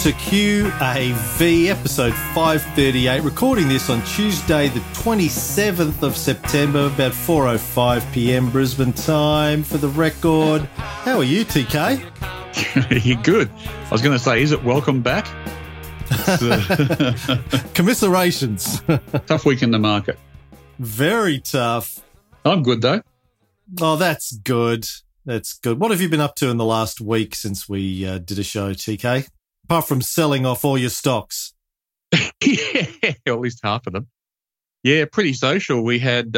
to QAV, episode 538, recording this on Tuesday the 27th of September, about 4:05pm Brisbane time for the record. How are you, TK? You're good. I was going to say, is it welcome back? Commiserations. Tough week in the market. Very tough. I'm good, though. Oh, that's good. That's good. What have you been up to in the last week since we did a show, TK? Apart from selling off all your stocks. Yeah, at least half of them. Yeah, pretty social. We had,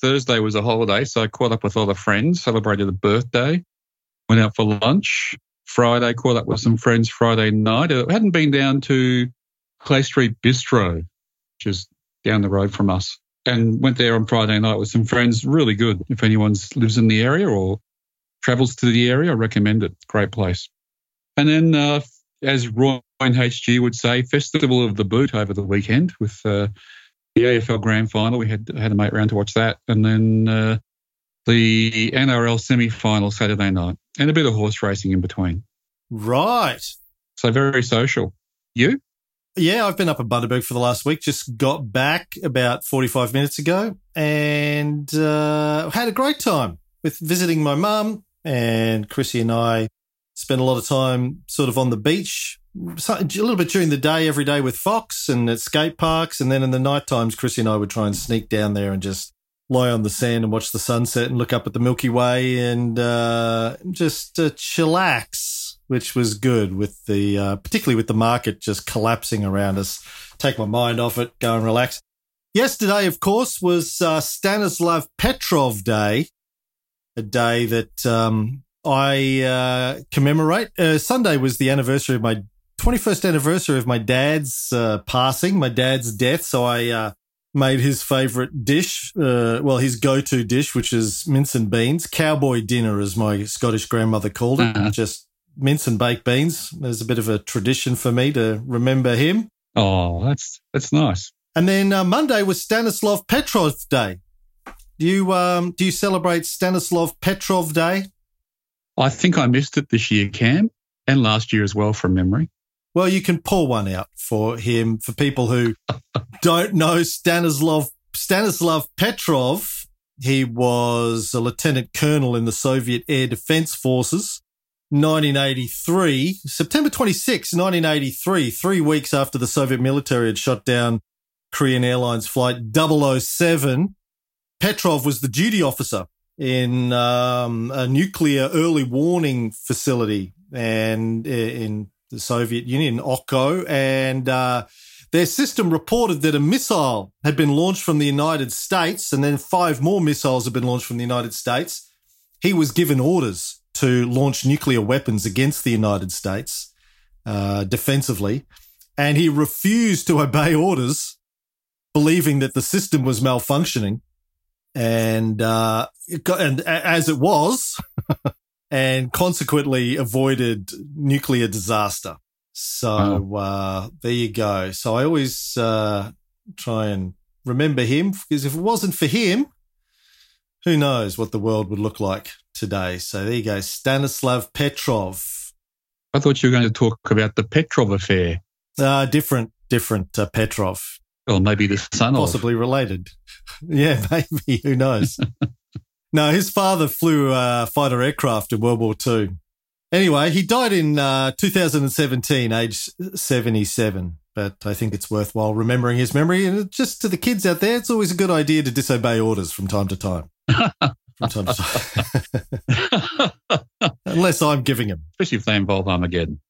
Thursday was a holiday, so I caught up with all the friends, celebrated a birthday, went out for lunch. Friday, caught up with some friends Friday night. I hadn't been down to Clay Street Bistro, which is down the road from us, and went there on Friday night with some friends. Really good. If anyone lives in the area or travels to the area, I recommend it. Great place. And then, as Roy and HG would say, Festival of the Boot over the weekend with the AFL Grand Final. We had a mate round to watch that. And then the NRL semi-final Saturday night and a bit of horse racing in between. Right. So very social. You? Yeah, I've been up at Bundaberg for the last week. Just got back about 45 minutes ago and had a great time with visiting my mum, and Chrissy and I spent a lot of time sort of on the beach, a little bit during the day every day with Fox and at skate parks, and then in the night times, Chrissy and I would try and sneak down there and just lie on the sand and watch the sunset and look up at the Milky Way and just chillax, which was good, with the particularly with the market just collapsing around us. Take my mind off it, go and relax. Yesterday, of course, was Stanislav Petrov Day, a day that I commemorate. Sunday was the anniversary of my 21st anniversary of my dad's passing, my dad's death. So I made his favourite dish, his go-to dish, which is mince and beans. Cowboy dinner, as my Scottish grandmother called it, just mince and baked beans. There's a bit of a tradition for me to remember him. Oh, that's nice. And then Monday was Stanislav Petrov Day. Do you celebrate Stanislav Petrov Day? I think I missed it this year, Cam, and last year as well from memory. Well, you can pour one out for him. For people who don't know Stanislav Petrov, he was a lieutenant colonel in the Soviet Air Defense Forces, 1983, September 26, 1983, 3 weeks after the Soviet military had shot down Korean Airlines Flight 007. Petrov was the duty officer in a nuclear early warning facility and in the Soviet Union, Oko, and their system reported that a missile had been launched from the United States, and then 5 more missiles had been launched from the United States. He was given orders to launch nuclear weapons against the United States defensively, and he refused to obey orders, believing that the system was malfunctioning. And as it was, and consequently avoided nuclear disaster. So there you go. So I always try and remember him, because if it wasn't for him, who knows what the world would look like today. So there you go, Stanislav Petrov. I thought you were going to talk about the Petrov affair. Different Petrov. Or maybe the son. Possibly related. Yeah, maybe. Who knows? No, his father flew fighter aircraft in World War II. Anyway, he died in 2017, age 77. But I think it's worthwhile remembering his memory. And just to the kids out there, it's always a good idea to disobey orders from time to time. Unless I'm giving them. Especially if they involve Armageddon.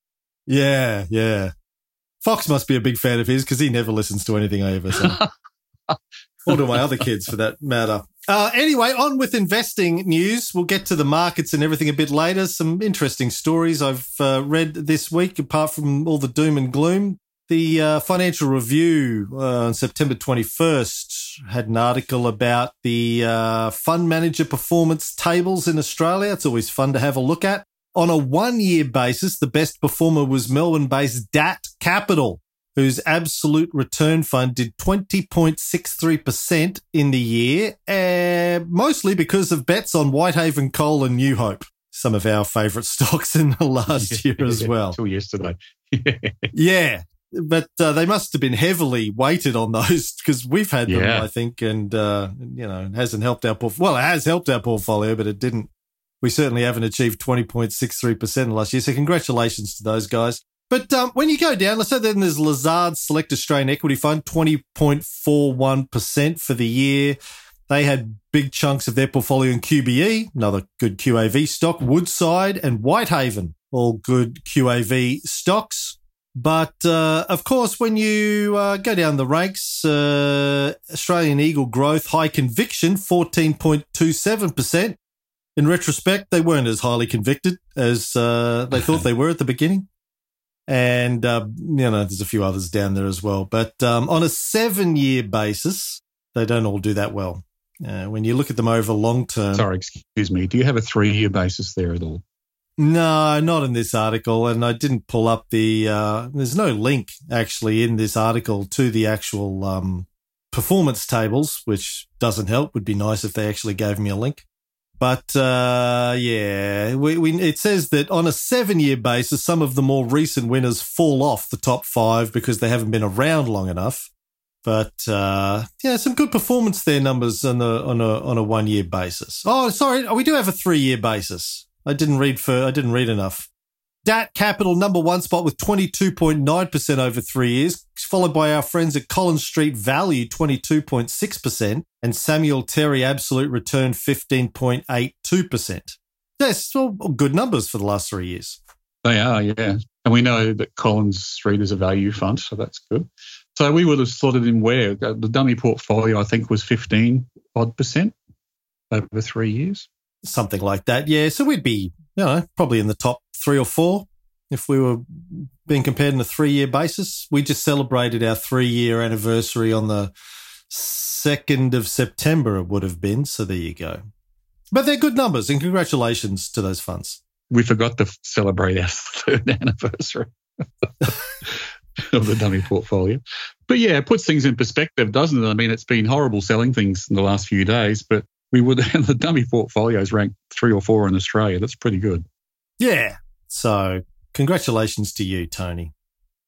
Yeah, yeah. Fox must be a big fan of his, because he never listens to anything I ever say. Or to my other kids, for that matter. Anyway, on with investing news. We'll get to the markets and everything a bit later. Some interesting stories I've read this week, apart from all the doom and gloom. The Financial Review on September 21st had an article about the fund manager performance tables in Australia. It's always fun to have a look at. On a one-year basis, the best performer was Melbourne-based Dat Capital, whose absolute return fund did 20.63% in the year, mostly because of bets on Whitehaven Coal and New Hope. some of our favourite stocks in the last year as well. Until yesterday. Yeah. But they must have been heavily weighted on those because we've had them, I think, and, you know, it hasn't helped our portfolio. Well, it has helped our portfolio, but it didn't. We certainly haven't achieved 20.63% last year. So congratulations to those guys. But when you go down, let's say then there's Lazard Select Australian Equity Fund, 20.41% for the year. They had big chunks of their portfolio in QBE, another good QAV stock, Woodside and Whitehaven, all good QAV stocks. But, of course, when you go down the ranks, Australian Eagle Growth, high conviction, 14.27%. In retrospect, they weren't as highly convicted as they thought they were at the beginning. And, you know, there's a few others down there as well. But on a 7-year basis, they don't all do that well. When you look at them over long term. Sorry, excuse me. Do you have a 3-year basis there at all? No, not in this article. And I didn't pull up the there's no link actually in this article to the actual performance tables, which doesn't help. Would be nice if they actually gave me a link. But, yeah, it says that on a 7-year basis, some of the more recent winners fall off the top 5 because they haven't been around long enough. But, yeah, some good performance there numbers on a 1-year basis. Oh, sorry, we do have a 3-year basis. I didn't read enough. Dat Capital, number one spot with 22.9% over 3 years, followed by our friends at Collins Street Value, 22.6%, and Samuel Terry Absolute Return, 15.82%. That's all good numbers for the last 3 years. They are, yeah. And we know that Collins Street is a value fund, so that's good. So we would have slotted in where? The dummy portfolio, I think, was 15-odd% over 3 years. Something like that, yeah. So we'd be, you know, probably in the top 3 or 4 if we were being compared on a 3-year basis. We just celebrated our 3-year anniversary on the 2nd of September, it would have been. So there you go. But they're good numbers, and congratulations to those funds. We forgot to celebrate our 3rd anniversary of the dummy portfolio. But, yeah, it puts things in perspective, doesn't it? I mean, it's been horrible selling things in the last few days, but we would have the dummy portfolios ranked 3 or 4 in Australia. That's pretty good. Yeah. So congratulations to you, Tony.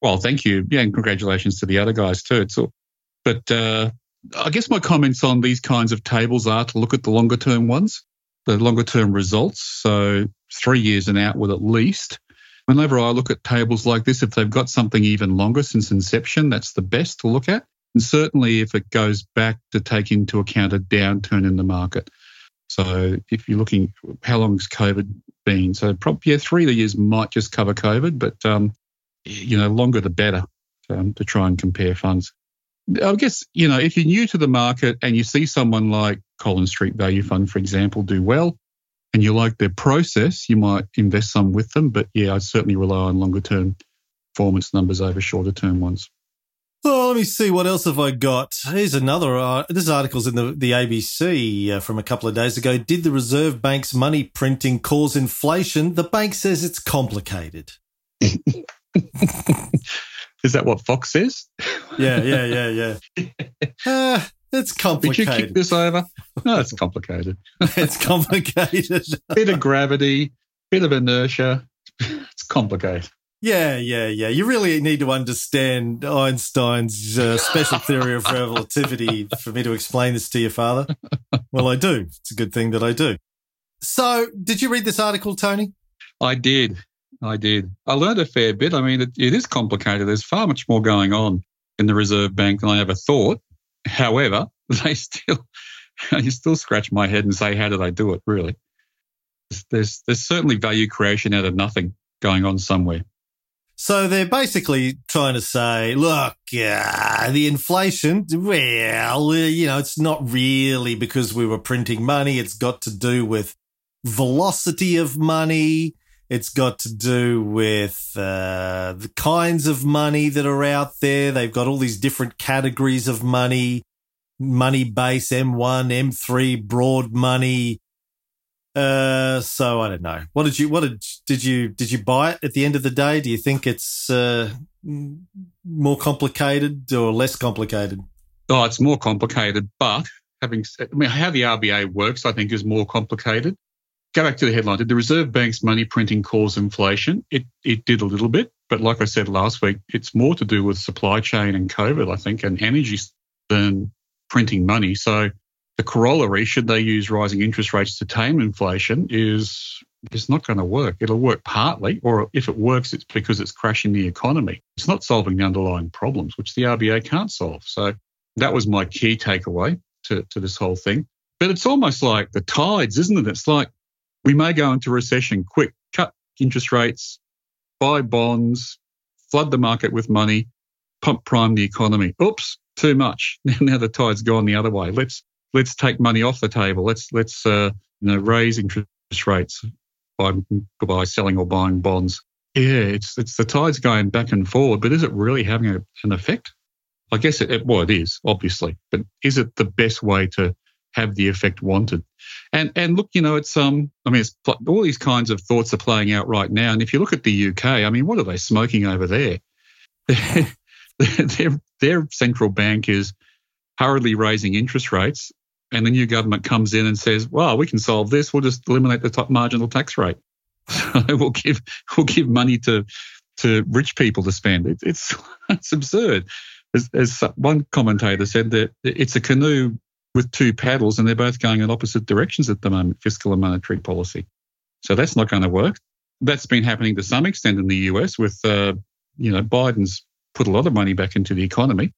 Well, thank you. Yeah, and congratulations to the other guys too. But I guess my comments on these kinds of tables are to look at the longer-term ones, the longer-term results, so 3 years and outward at least. Whenever I look at tables like this, if they've got something even longer since inception, that's the best to look at. And certainly if it goes back to take into account a downturn in the market. So if you're looking, how long's COVID been? So probably 3 years might just cover COVID, but, you know, longer the better to try and compare funds. I guess, you know, if you're new to the market and you see someone like Collins Street Value Fund, for example, do well and you like their process, you might invest some with them. But, yeah, I'd certainly rely on longer-term performance numbers over shorter-term ones. Well, let me see. What else have I got? Here's another. This article's in the ABC from a couple of days ago. Did the Reserve Bank's money printing cause inflation? The bank says it's complicated. Is that what Fox says? Yeah. It's complicated. Did you kick this over? No, it's complicated. It's complicated. Bit of gravity, bit of inertia. It's complicated. Yeah. You really need to understand Einstein's special theory of relativity for me to explain this to your father. Well, I do. It's a good thing that I do. So did you read this article, Tony? I did. I learned a fair bit. I mean, it is complicated. There's far much more going on in the Reserve Bank than I ever thought. However, I still scratch my head and say, how did I do it, really? There's certainly value creation out of nothing going on somewhere. So they're basically trying to say, look, the inflation, well, you know, it's not really because we were printing money. It's got to do with velocity of money. It's got to do with the kinds of money that are out there. They've got all these different categories of money base, M1, M3, broad money. So I don't know. Did you buy it at the end of the day? Do you think it's more complicated or less complicated? Oh, it's more complicated, but how the RBA works, I think, is more complicated. Go back to the headline. Did the Reserve Bank's money printing cause inflation? It did a little bit, but like I said last week, it's more to do with supply chain and COVID, I think, and energy than printing money. So the corollary, should they use rising interest rates to tame inflation, is not going to work. It'll work partly, or if it works, it's because it's crashing the economy. It's not solving the underlying problems, which the RBA can't solve. So that was my key takeaway to this whole thing. But it's almost like the tides, isn't it? It's like, we may go into recession quick, cut interest rates, buy bonds, flood the market with money, prime the economy. Oops, too much. Now the tide's gone the other way. Let's take money off the table. Let's raise interest rates by selling or buying bonds. Yeah, it's the tide's going back and forward, but is it really having an effect? I guess it is, obviously, but is it the best way to have the effect wanted? And look, it's it's all these kinds of thoughts are playing out right now. And if you look at the UK, what are they smoking over there? Their central bank is hurriedly raising interest rates, and the new government comes in and says, "Well, we can solve this. We'll just eliminate the top marginal tax rate. So we'll give money to rich people to spend." It's absurd. As one commentator said, that it's a canoe with two paddles, and they're both going in opposite directions at the moment, fiscal and monetary policy. So that's not going to work. That's been happening to some extent in the US with, Biden's put a lot of money back into the economy.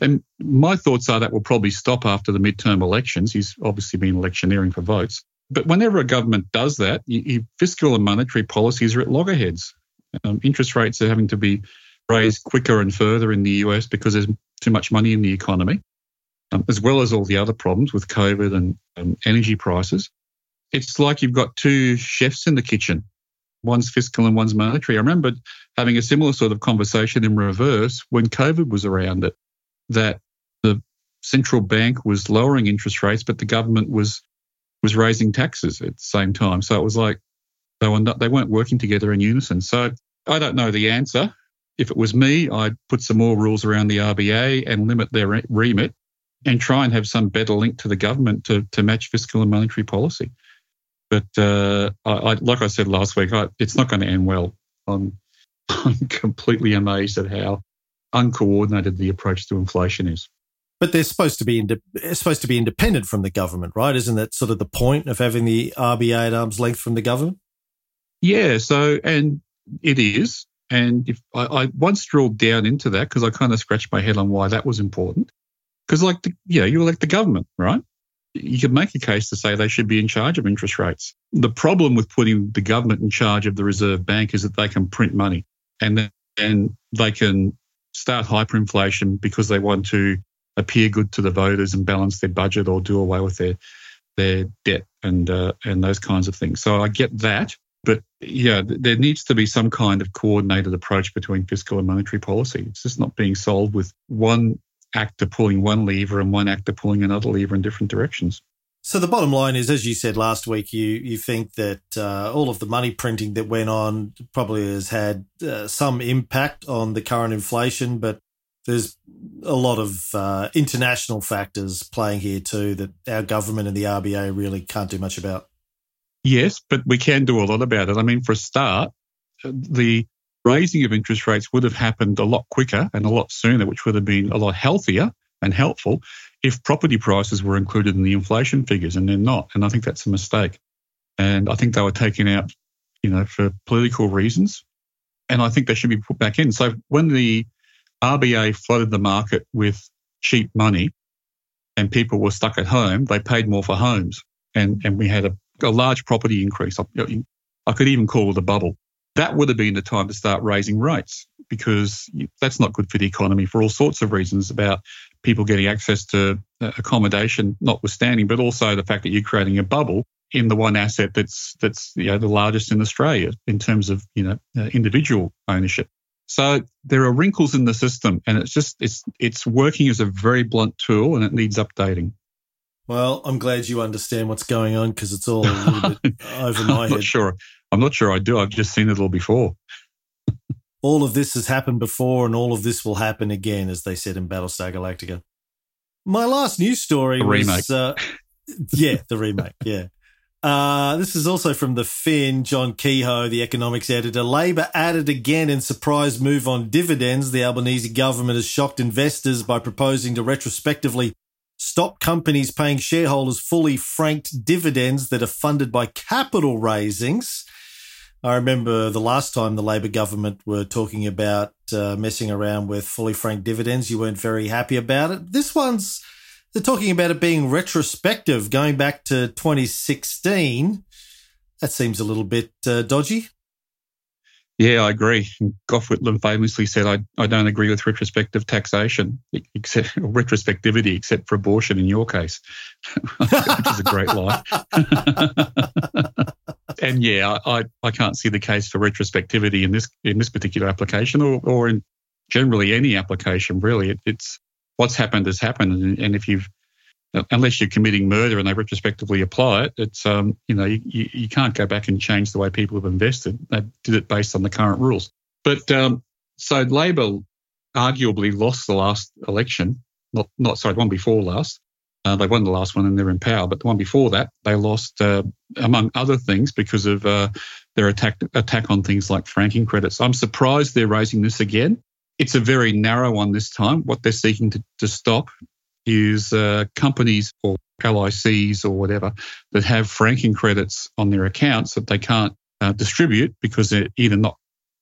And my thoughts are that will probably stop after the midterm elections. He's obviously been electioneering for votes. But whenever a government does that, fiscal and monetary policies are at loggerheads. Interest rates are having to be raised quicker and further in the US because there's too much money in the economy, as well as all the other problems with COVID and energy prices. It's like you've got two chefs in the kitchen. One's fiscal and one's monetary. I remember having a similar sort of conversation in reverse when COVID was around it, that the central bank was lowering interest rates, but the government was raising taxes at the same time. So it was like they weren't working together in unison. So I don't know the answer. If it was me, I'd put some more rules around the RBA and limit their remit, and try and have some better link to the government to match fiscal and monetary policy. But like I said last week, it's not going to end well. I'm completely amazed at how uncoordinated the approach to inflation is. But they're supposed to be independent from the government, right? Isn't that sort of the point of having the RBA at arm's length from the government? Yeah, so, and it is. And if I once drilled down into that, because I kind of scratched my head on why that was important. Because, you elect the government, right? You could make a case to say they should be in charge of interest rates. The problem with putting the government in charge of the Reserve Bank is that they can print money, and they can start hyperinflation because they want to appear good to the voters and balance their budget or do away with their debt and those kinds of things. So I get that. But, there needs to be some kind of coordinated approach between fiscal and monetary policy. It's just not being solved with one actor pulling one lever and one actor pulling another lever in different directions. So the bottom line is, as you said last week, you think that all of the money printing that went on probably has had some impact on the current inflation, but there's a lot of international factors playing here too that our government and the RBA really can't do much about. Yes, but we can do a lot about it. I mean, for a start, the raising of interest rates would have happened a lot quicker and a lot sooner, which would have been a lot healthier and helpful if property prices were included in the inflation figures, and they're not. And I think that's a mistake. And I think they were taken out, for political reasons. And I think they should be put back in. So when the RBA flooded the market with cheap money and people were stuck at home, they paid more for homes. And we had a large property increase. I could even call it a bubble. That would have been the time to start raising rates, because that's not good for the economy for all sorts of reasons, about people getting access to accommodation notwithstanding, but also the fact that you're creating a bubble in the one asset that's the largest in Australia in terms of individual ownership. So there are wrinkles in the system, and it's working as a very blunt tool, and it needs updating. Well, I'm glad you understand what's going on, because it's all a little bit over my head. I'm not sure I do. I've just seen it all before. All of this has happened before, and all of this will happen again, as they said in Battlestar Galactica. My last news story was... the remake. Yeah, the remake, yeah. This is also from the Fin, John Kehoe, the economics editor. Labor at it again in surprise move on dividends. The Albanese government has shocked investors by proposing to retrospectively stop companies paying shareholders fully franked dividends that are funded by capital raisings. I remember the last time the Labor government were talking about messing around with fully franked dividends. You weren't very happy about it. This one's... they're talking about it being retrospective, going back to 2016. That seems a little bit dodgy. Yeah, I agree. Gough Whitlam famously said, I don't agree with retrospective taxation, except or retrospectivity, except for abortion in your case, which is a great lie. And, yeah, I can't see the case for retrospectivity in this particular application or in generally any application, really. It's... what's happened has happened, and if you've, unless you're committing murder and they retrospectively apply it, it's you can't go back and change the way people have invested. They did it based on the current rules. But so Labor arguably lost the last election, the one before last. They won the last one and they're in power, but the one before that they lost, among other things, because of their attack on things like franking credits. I'm surprised they're raising this again. It's a very narrow one this time. What they're seeking to stop is companies or LICs or whatever that have franking credits on their accounts that they can't distribute because they're either not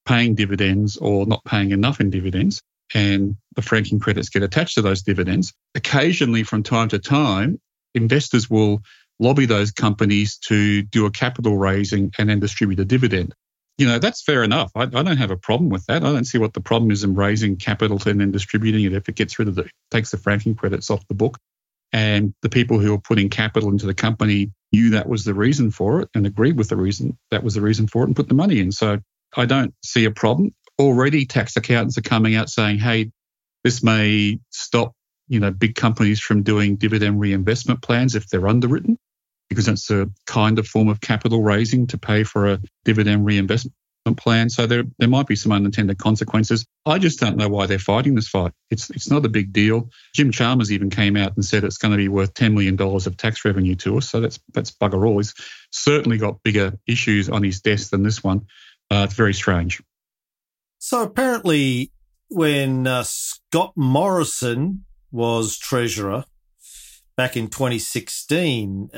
paying dividends or not paying enough in dividends, and the franking credits get attached to those dividends. Occasionally, from time to time, investors will lobby those companies to do a capital raising and then distribute a dividend. You know, that's fair enough. I don't have a problem with that. I don't see what the problem is in raising capital and then distributing it if it gets rid of takes the franking credits off the book. And the people who are putting capital into the company knew that was the reason for it and agreed with the reason that was the reason for it and put the money in. So I don't see a problem. Already tax accountants are coming out saying, hey, this may stop, big companies from doing dividend reinvestment plans if they're underwritten, because that's a kind of form of capital raising to pay for a dividend reinvestment plan. So there might be some unintended consequences. I just don't know why they're fighting this fight. It's not a big deal. Jim Chalmers even came out and said it's going to be worth $10 million of tax revenue to us. So that's bugger all. He's certainly got bigger issues on his desk than this one. It's very strange. So apparently when Scott Morrison was Treasurer, back in 2016,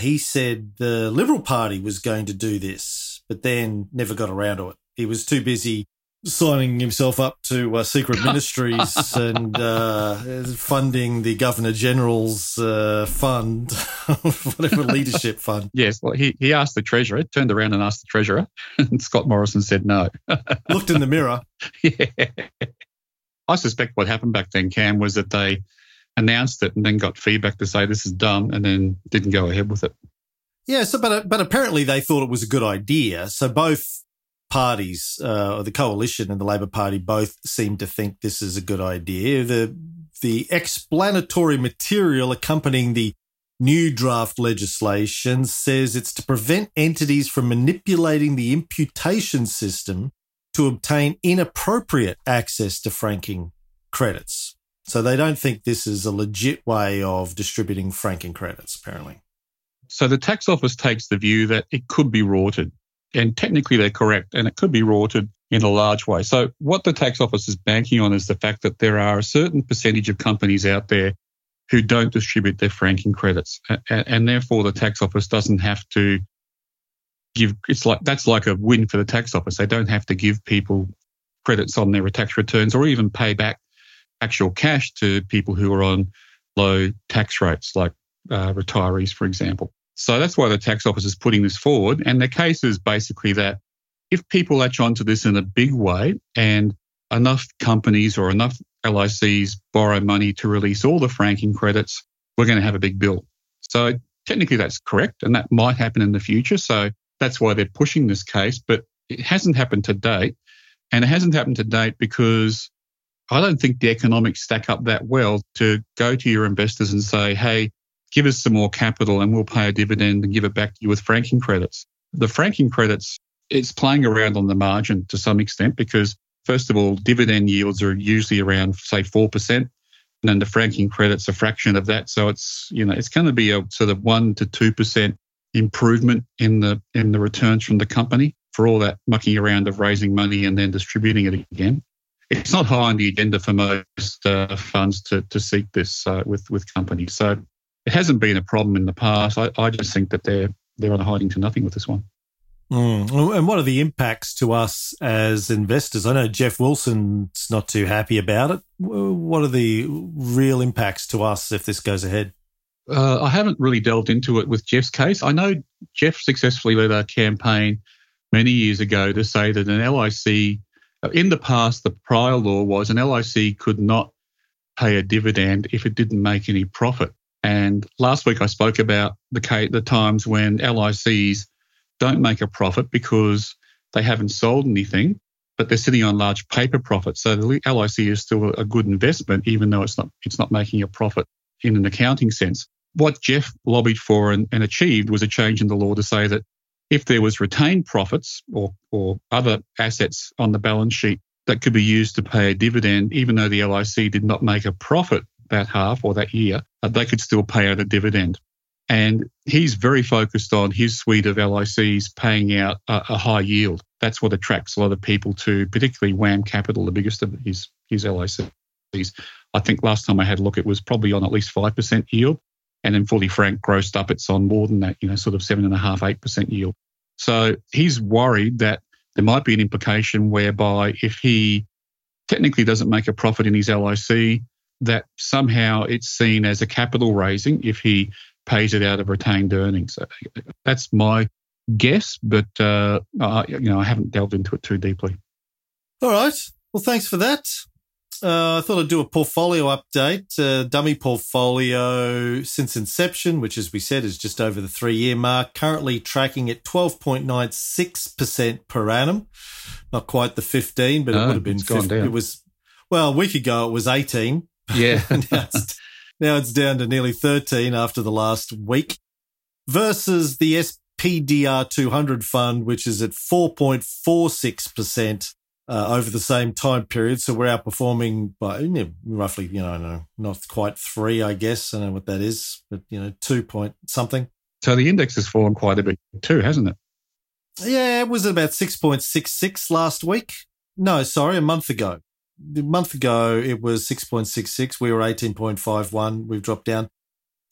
he said the Liberal Party was going to do this, but then never got around to it. He was too busy signing himself up to secret ministries and funding the Governor-General's fund, whatever leadership fund. Yes, well, he asked the Treasurer, turned around and asked the Treasurer, and Scott Morrison said no. Looked in the mirror. Yeah. I suspect what happened back then, Cam, was that they announced it and then got feedback to say this is dumb and then didn't go ahead with it. Yeah, so but apparently they thought it was a good idea. So both parties, or the Coalition and the Labor Party, both seem to think this is a good idea. The explanatory material accompanying the new draft legislation says it's to prevent entities from manipulating the imputation system to obtain inappropriate access to franking credits. So they don't think this is a legit way of distributing franking credits, apparently. So the tax office takes the view that it could be rorted, and technically they're correct, and it could be rorted in a large way. So what the tax office is banking on is the fact that there are a certain percentage of companies out there who don't distribute their franking credits, and therefore the tax office doesn't have to give. That's like a win for the tax office. They don't have to give people credits on their tax returns or even pay back actual cash to people who are on low tax rates, like retirees, for example. So that's why the tax office is putting this forward. And the case is basically that if people latch onto this in a big way and enough companies or enough LICs borrow money to release all the franking credits, we're going to have a big bill. So technically that's correct, and that might happen in the future. So that's why they're pushing this case, but it hasn't happened to date. And it hasn't happened to date because I don't think the economics stack up that well to go to your investors and say, hey, give us some more capital and we'll pay a dividend and give it back to you with franking credits. The franking credits, it's playing around on the margin to some extent because, first of all, dividend yields are usually around, say, 4%, and then the franking credits a fraction of that. So it's going to be a sort of 1% to 2% improvement in the returns from the company for all that mucking around of raising money and then distributing it again. It's not high on the agenda for most funds to seek this with companies. So it hasn't been a problem in the past. I just think that they're on a hiding to nothing with this one. Mm. And what are the impacts to us as investors? I know Jeff Wilson's not too happy about it. What are the real impacts to us if this goes ahead? I haven't really delved into it with Jeff's case. I know Jeff successfully led a campaign many years ago to say that an LIC, in the past, the prior law was an LIC could not pay a dividend if it didn't make any profit. And last week I spoke about the times when LICs don't make a profit because they haven't sold anything, but they're sitting on large paper profits. So the LIC is still a good investment, even though it's not making a profit in an accounting sense. What Jeff lobbied for and achieved was a change in the law to say that if there was retained profits or other assets on the balance sheet that could be used to pay a dividend, even though the LIC did not make a profit that half or that year, they could still pay out a dividend. And he's very focused on his suite of LICs paying out a high yield. That's what attracts a lot of people to, particularly WAM Capital, the biggest of his LICs. I think last time I had a look, it was probably on at least 5% yield. And then fully frank grossed up, it's on more than that, sort of 7.5%, 8% yield. So he's worried that there might be an implication whereby if he technically doesn't make a profit in his LIC, that somehow it's seen as a capital raising if he pays it out of retained earnings. That's my guess, but I haven't delved into it too deeply. All right. Well, thanks for that. I thought I'd do a portfolio update, dummy portfolio since inception, which, as we said, is just over the 3-year mark, currently tracking at 12.96% per annum. Not quite the 15, but it would have been gone down. It was, well, a week ago it was 18. Yeah. Now it's down to nearly 13 after the last week, versus the SPDR 200 fund, which is at 4.46%. Over the same time period. So we're outperforming by roughly, not quite 3, I guess. I don't know what that is, but, 2 point something. So the index has fallen quite a bit too, hasn't it? Yeah, it was at about 6.66 last week. No, sorry, a month ago. A month ago, it was 6.66. We were 18.51. We've dropped down.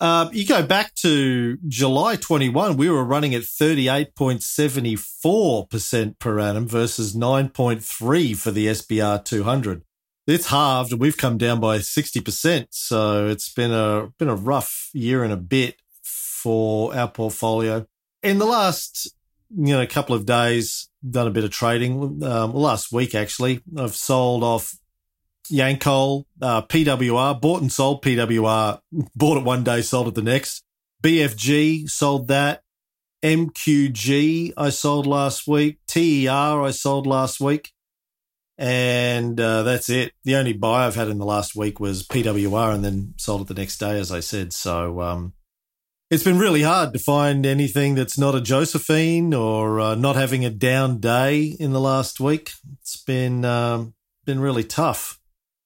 You go back to July 21, we were running at 38.74% per annum versus 9.3 for the SBR 200. It's halved and we've come down by 60%. So it's been a rough year and a bit for our portfolio. In the last, couple of days, done a bit of trading. Last week, actually, I've sold off Yancoal, PWR, bought and sold PWR, bought it one day, sold it the next. BFG, sold that. MQG, I sold last week. TER, I sold last week. And that's it. The only buy I've had in the last week was PWR and then sold it the next day, as I said. So it's been really hard to find anything that's not a Josephine or not having a down day in the last week. It's been really tough.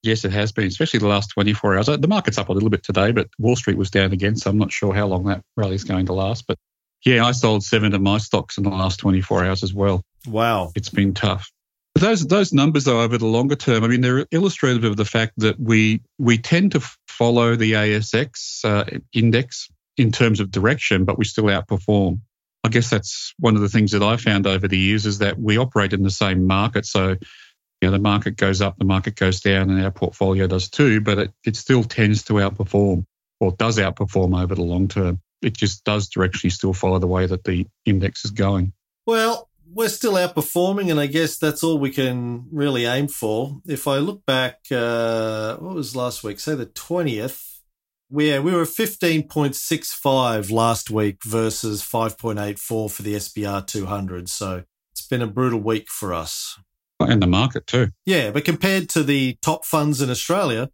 Yes, it has been, especially the last 24 hours. The market's up a little bit today, but Wall Street was down again, so I'm not sure how long that rally is going to last. But yeah, I sold 7 of my stocks in the last 24 hours as well. Wow. It's been tough. But those numbers, though, over the longer term, they're illustrative of the fact that we tend to follow the ASX index in terms of direction, but we still outperform. I guess that's one of the things that I found over the years is that we operate in the same market, so the market goes up, the market goes down, and our portfolio does too, but it still tends to outperform or does outperform over the long term. It just does directionally still follow the way that the index is going. Well, we're still outperforming, and I guess that's all we can really aim for. If I look back, what was last week? Say the 20th. We were 15.65 last week versus 5.84 for the SBR 200. So it's been a brutal week for us. And the market too. Yeah, but compared to the top funds in Australia,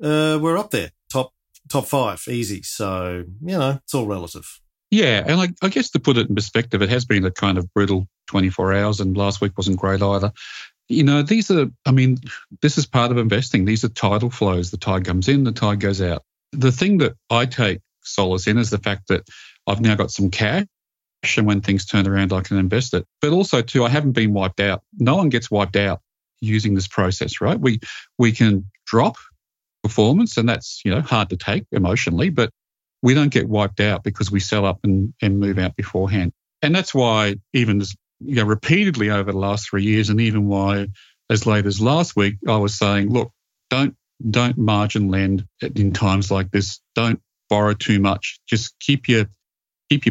we're up there, top 5, easy. So, it's all relative. Yeah, and I guess to put it in perspective, it has been a kind of brutal 24 hours and last week wasn't great either. This is part of investing. These are tidal flows. The tide comes in, the tide goes out. The thing that I take solace in is the fact that I've now got some cash, and when things turn around, I can invest it. But also too, I haven't been wiped out. No one gets wiped out using this process, right? We can drop performance, and that's, you know, hard to take emotionally, but we don't get wiped out because we sell up and move out beforehand. And that's why even this, you know, repeatedly over the last 3 years, and even why as late as last week, I was saying, look, don't margin lend in times like this. Don't borrow too much. Just keep your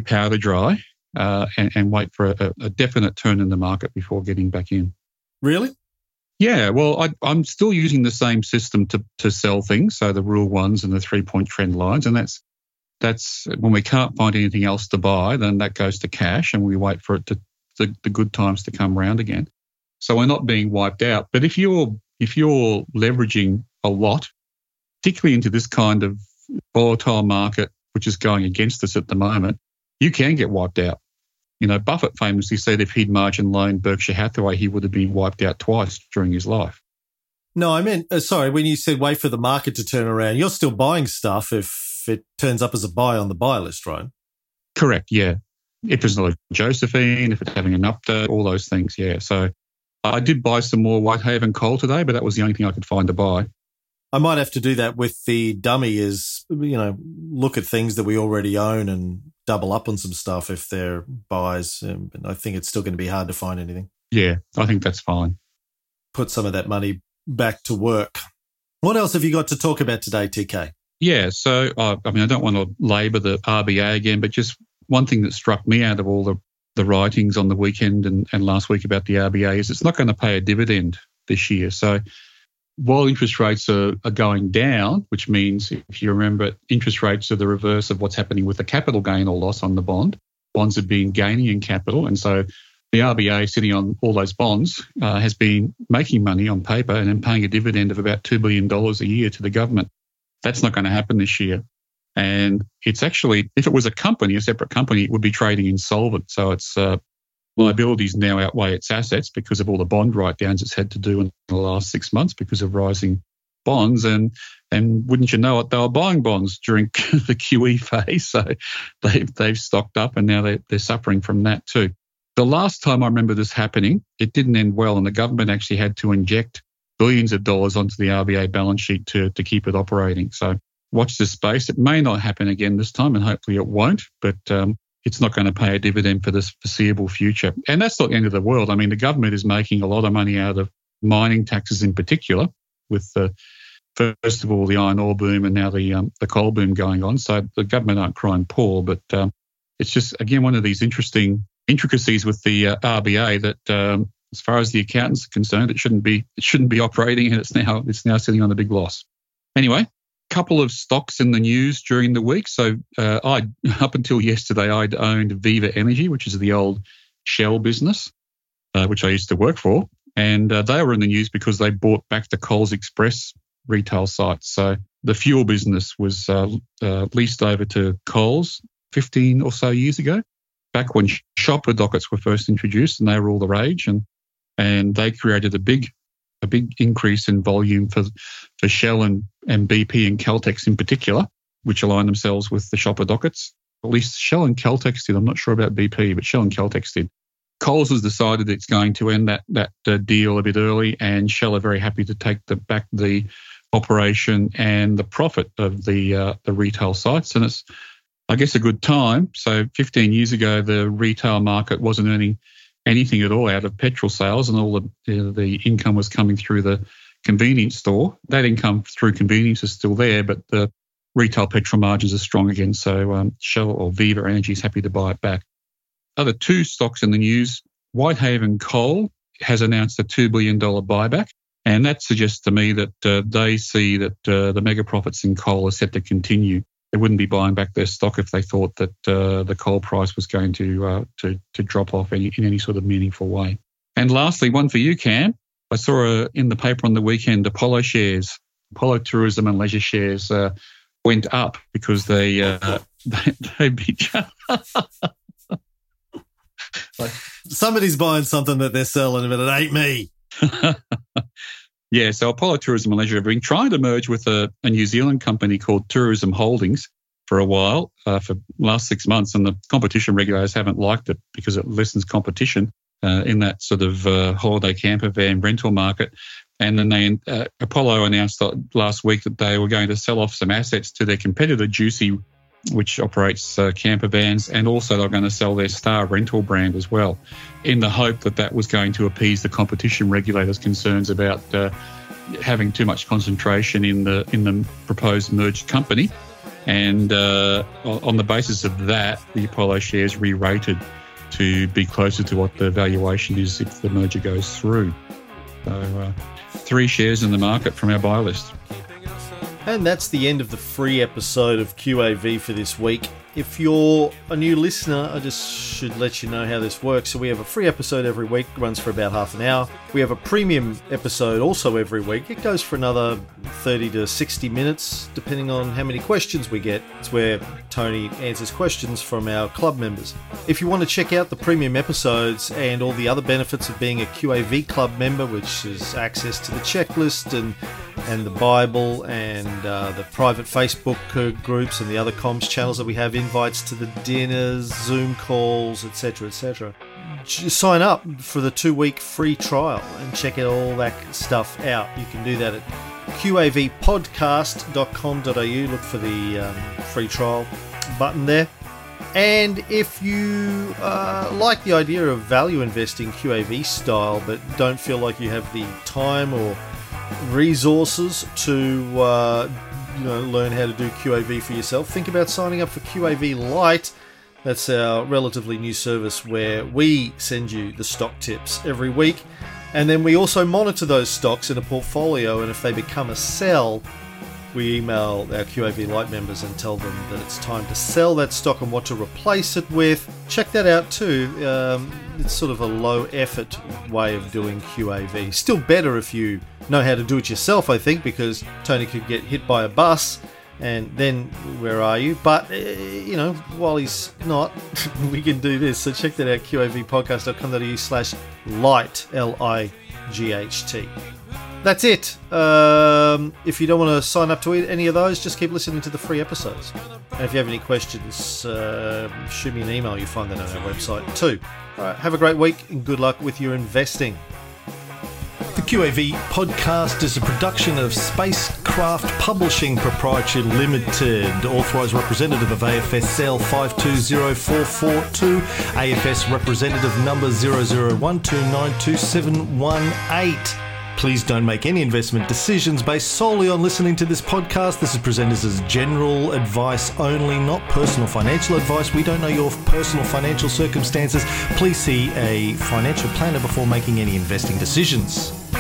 powder dry and wait for a definite turn in the market before getting back in. Really? Yeah. Well, I'm still using the same system to sell things. So the rule ones and the 3-point trend lines, and that's when we can't find anything else to buy, then that goes to cash, and we wait for it to the good times to come round again. So we're not being wiped out. But if you're leveraging a lot, particularly into this kind of volatile market, which is going against us at the moment, you can get wiped out. You know, Buffett famously said if he'd margin loaned Berkshire Hathaway, he would have been wiped out twice during his life. No, I meant, when you said wait for the market to turn around, you're still buying stuff if it turns up as a buy on the buy list, right? Correct, yeah. If it's not a Josephine, if it's having an update, all those things, yeah. So I did buy some more Whitehaven Coal today, but that was the only thing I could find to buy. I might have to do that with the dummy is, you know, look at things that we already own and double up on some stuff if they're buys. And I think it's still going to be hard to find anything. Yeah, I think that's fine. Put some of that money back to work. What else have you got to talk about today, TK? Yeah, so I don't want to labour the RBA again, but just one thing that struck me out of all the writings on the weekend and last week about the RBA is it's not going to pay a dividend this year. So while interest rates are going down, which means, if you remember, interest rates are the reverse of what's happening with the capital gain or loss on the bond. Bonds have been gaining in capital. And so the RBA sitting on all those bonds has been making money on paper and then paying a dividend of about $2 billion a year to the government. That's not going to happen this year. And it's actually, if it was a company, a separate company, it would be trading insolvent. So its liabilities now outweigh its assets because of all the bond write-downs it's had to do in the last 6 months because of rising bonds. And wouldn't you know it, they were buying bonds during the QE phase. So they've stocked up, and now they're suffering from that too. The last time I remember this happening, it didn't end well, and the government actually had to inject billions of dollars onto the RBA balance sheet to keep it operating. So watch this space. It may not happen again this time, and hopefully it won't, but it's not going to pay a dividend for this foreseeable future. And that's not the end of the world. I mean, the government is making a lot of money out of mining taxes in particular with, first of all, the iron ore boom and now the coal boom going on. So the government aren't crying poor, but it's just, again, one of these interesting intricacies with the RBA that as far as the accountants are concerned, it shouldn't be operating, and it's now sitting on a big loss. Anyway. Couple of stocks in the news during the week. So up until yesterday, I'd owned Viva Energy, which is the old Shell business, which I used to work for. And they were in the news because they bought back the Coles Express retail sites. So the fuel business was leased over to Coles 15 or so years ago, back when shopper dockets were first introduced, and they were all the rage. And they created a big increase in volume for Shell and BP and Caltex in particular, which align themselves with the shopper dockets. At least Shell and Caltex did. I'm not sure about BP, but Shell and Caltex did. Coles has decided it's going to end that deal a bit early, and Shell are very happy to take back the operation and the profit of the retail sites. And it's, I guess, a good time. So 15 years ago, the retail market wasn't earning anything at all out of petrol sales, and all the income was coming through the convenience store. That income through convenience is still there, but the retail petrol margins are strong again. So Shell or Viva Energy is happy to buy it back. Other two stocks in the news, Whitehaven Coal has announced a $2 billion buyback, and that suggests to me that they see that the mega profits in coal are set to continue. They wouldn't be buying back their stock if they thought that the coal price was going to drop off in any sort of meaningful way. And lastly, one for you, Cam. I saw in the paper on the weekend, Apollo Tourism and Leisure shares went up because they beat like, somebody's buying something that they're selling, but it ain't me. Yeah, so Apollo Tourism and Leisure have been trying to merge with a New Zealand company called Tourism Holdings, for a while, for the last 6 months, and the competition regulators haven't liked it because it lessens competition in that sort of holiday camper van rental market. And then they Apollo announced last week that they were going to sell off some assets to their competitor, Jucy, which operates camper vans, and also they're going to sell their Star Rental brand as well, in the hope that that was going to appease the competition regulators' concerns about having too much concentration in the proposed merged company. And on the basis of that, the Apollo shares re-rated to be closer to what the valuation is if the merger goes through. So 3 shares in the market from our buy list. And that's the end of the free episode of QAV for this week. If you're a new listener, I just should let you know how this works. So we have a free episode every week, runs for about half an hour. We have a premium episode also every week. It goes for another 30 to 60 minutes, depending on how many questions we get. It's where Tony answers questions from our club members. If you want to check out the premium episodes and all the other benefits of being a QAV club member, which is access to the checklist and the Bible and the private Facebook groups and the other comms channels that we have, invites to the dinners, Zoom calls, etc., etc. Sign up for the 2-week free trial and check out all that stuff out. You can do that at qavpodcast.com.au. Look for the free trial button there. And if you like the idea of value investing QAV style but don't feel like you have the time or resources to learn how to do QAV for yourself, think about signing up for QAV Lite. That's our relatively new service where we send you the stock tips every week. And then we also monitor those stocks in a portfolio. And if they become a sell, we email our QAV Lite members and tell them that it's time to sell that stock and what to replace it with. Check that out too. It's sort of a low effort way of doing QAV. Still better if you know how to do it yourself, I think, because Tony could get hit by a bus and then where are you? But, while he's not, we can do this. So check that out, qavpodcast.com.au/light, LIGHT. That's it. If you don't want to sign up to any of those, just keep listening to the free episodes. And if you have any questions, shoot me an email. You'll find that on our website too. All right, have a great week and good luck with your investing. The QAV podcast is a production of Spacecraft Publishing Proprietary Limited, authorised representative of AFSL 520442, AFS representative number 0012927118. Please don't make any investment decisions based solely on listening to this podcast. This is presented as general advice only, not personal financial advice. We don't know your personal financial circumstances. Please see a financial planner before making any investing decisions.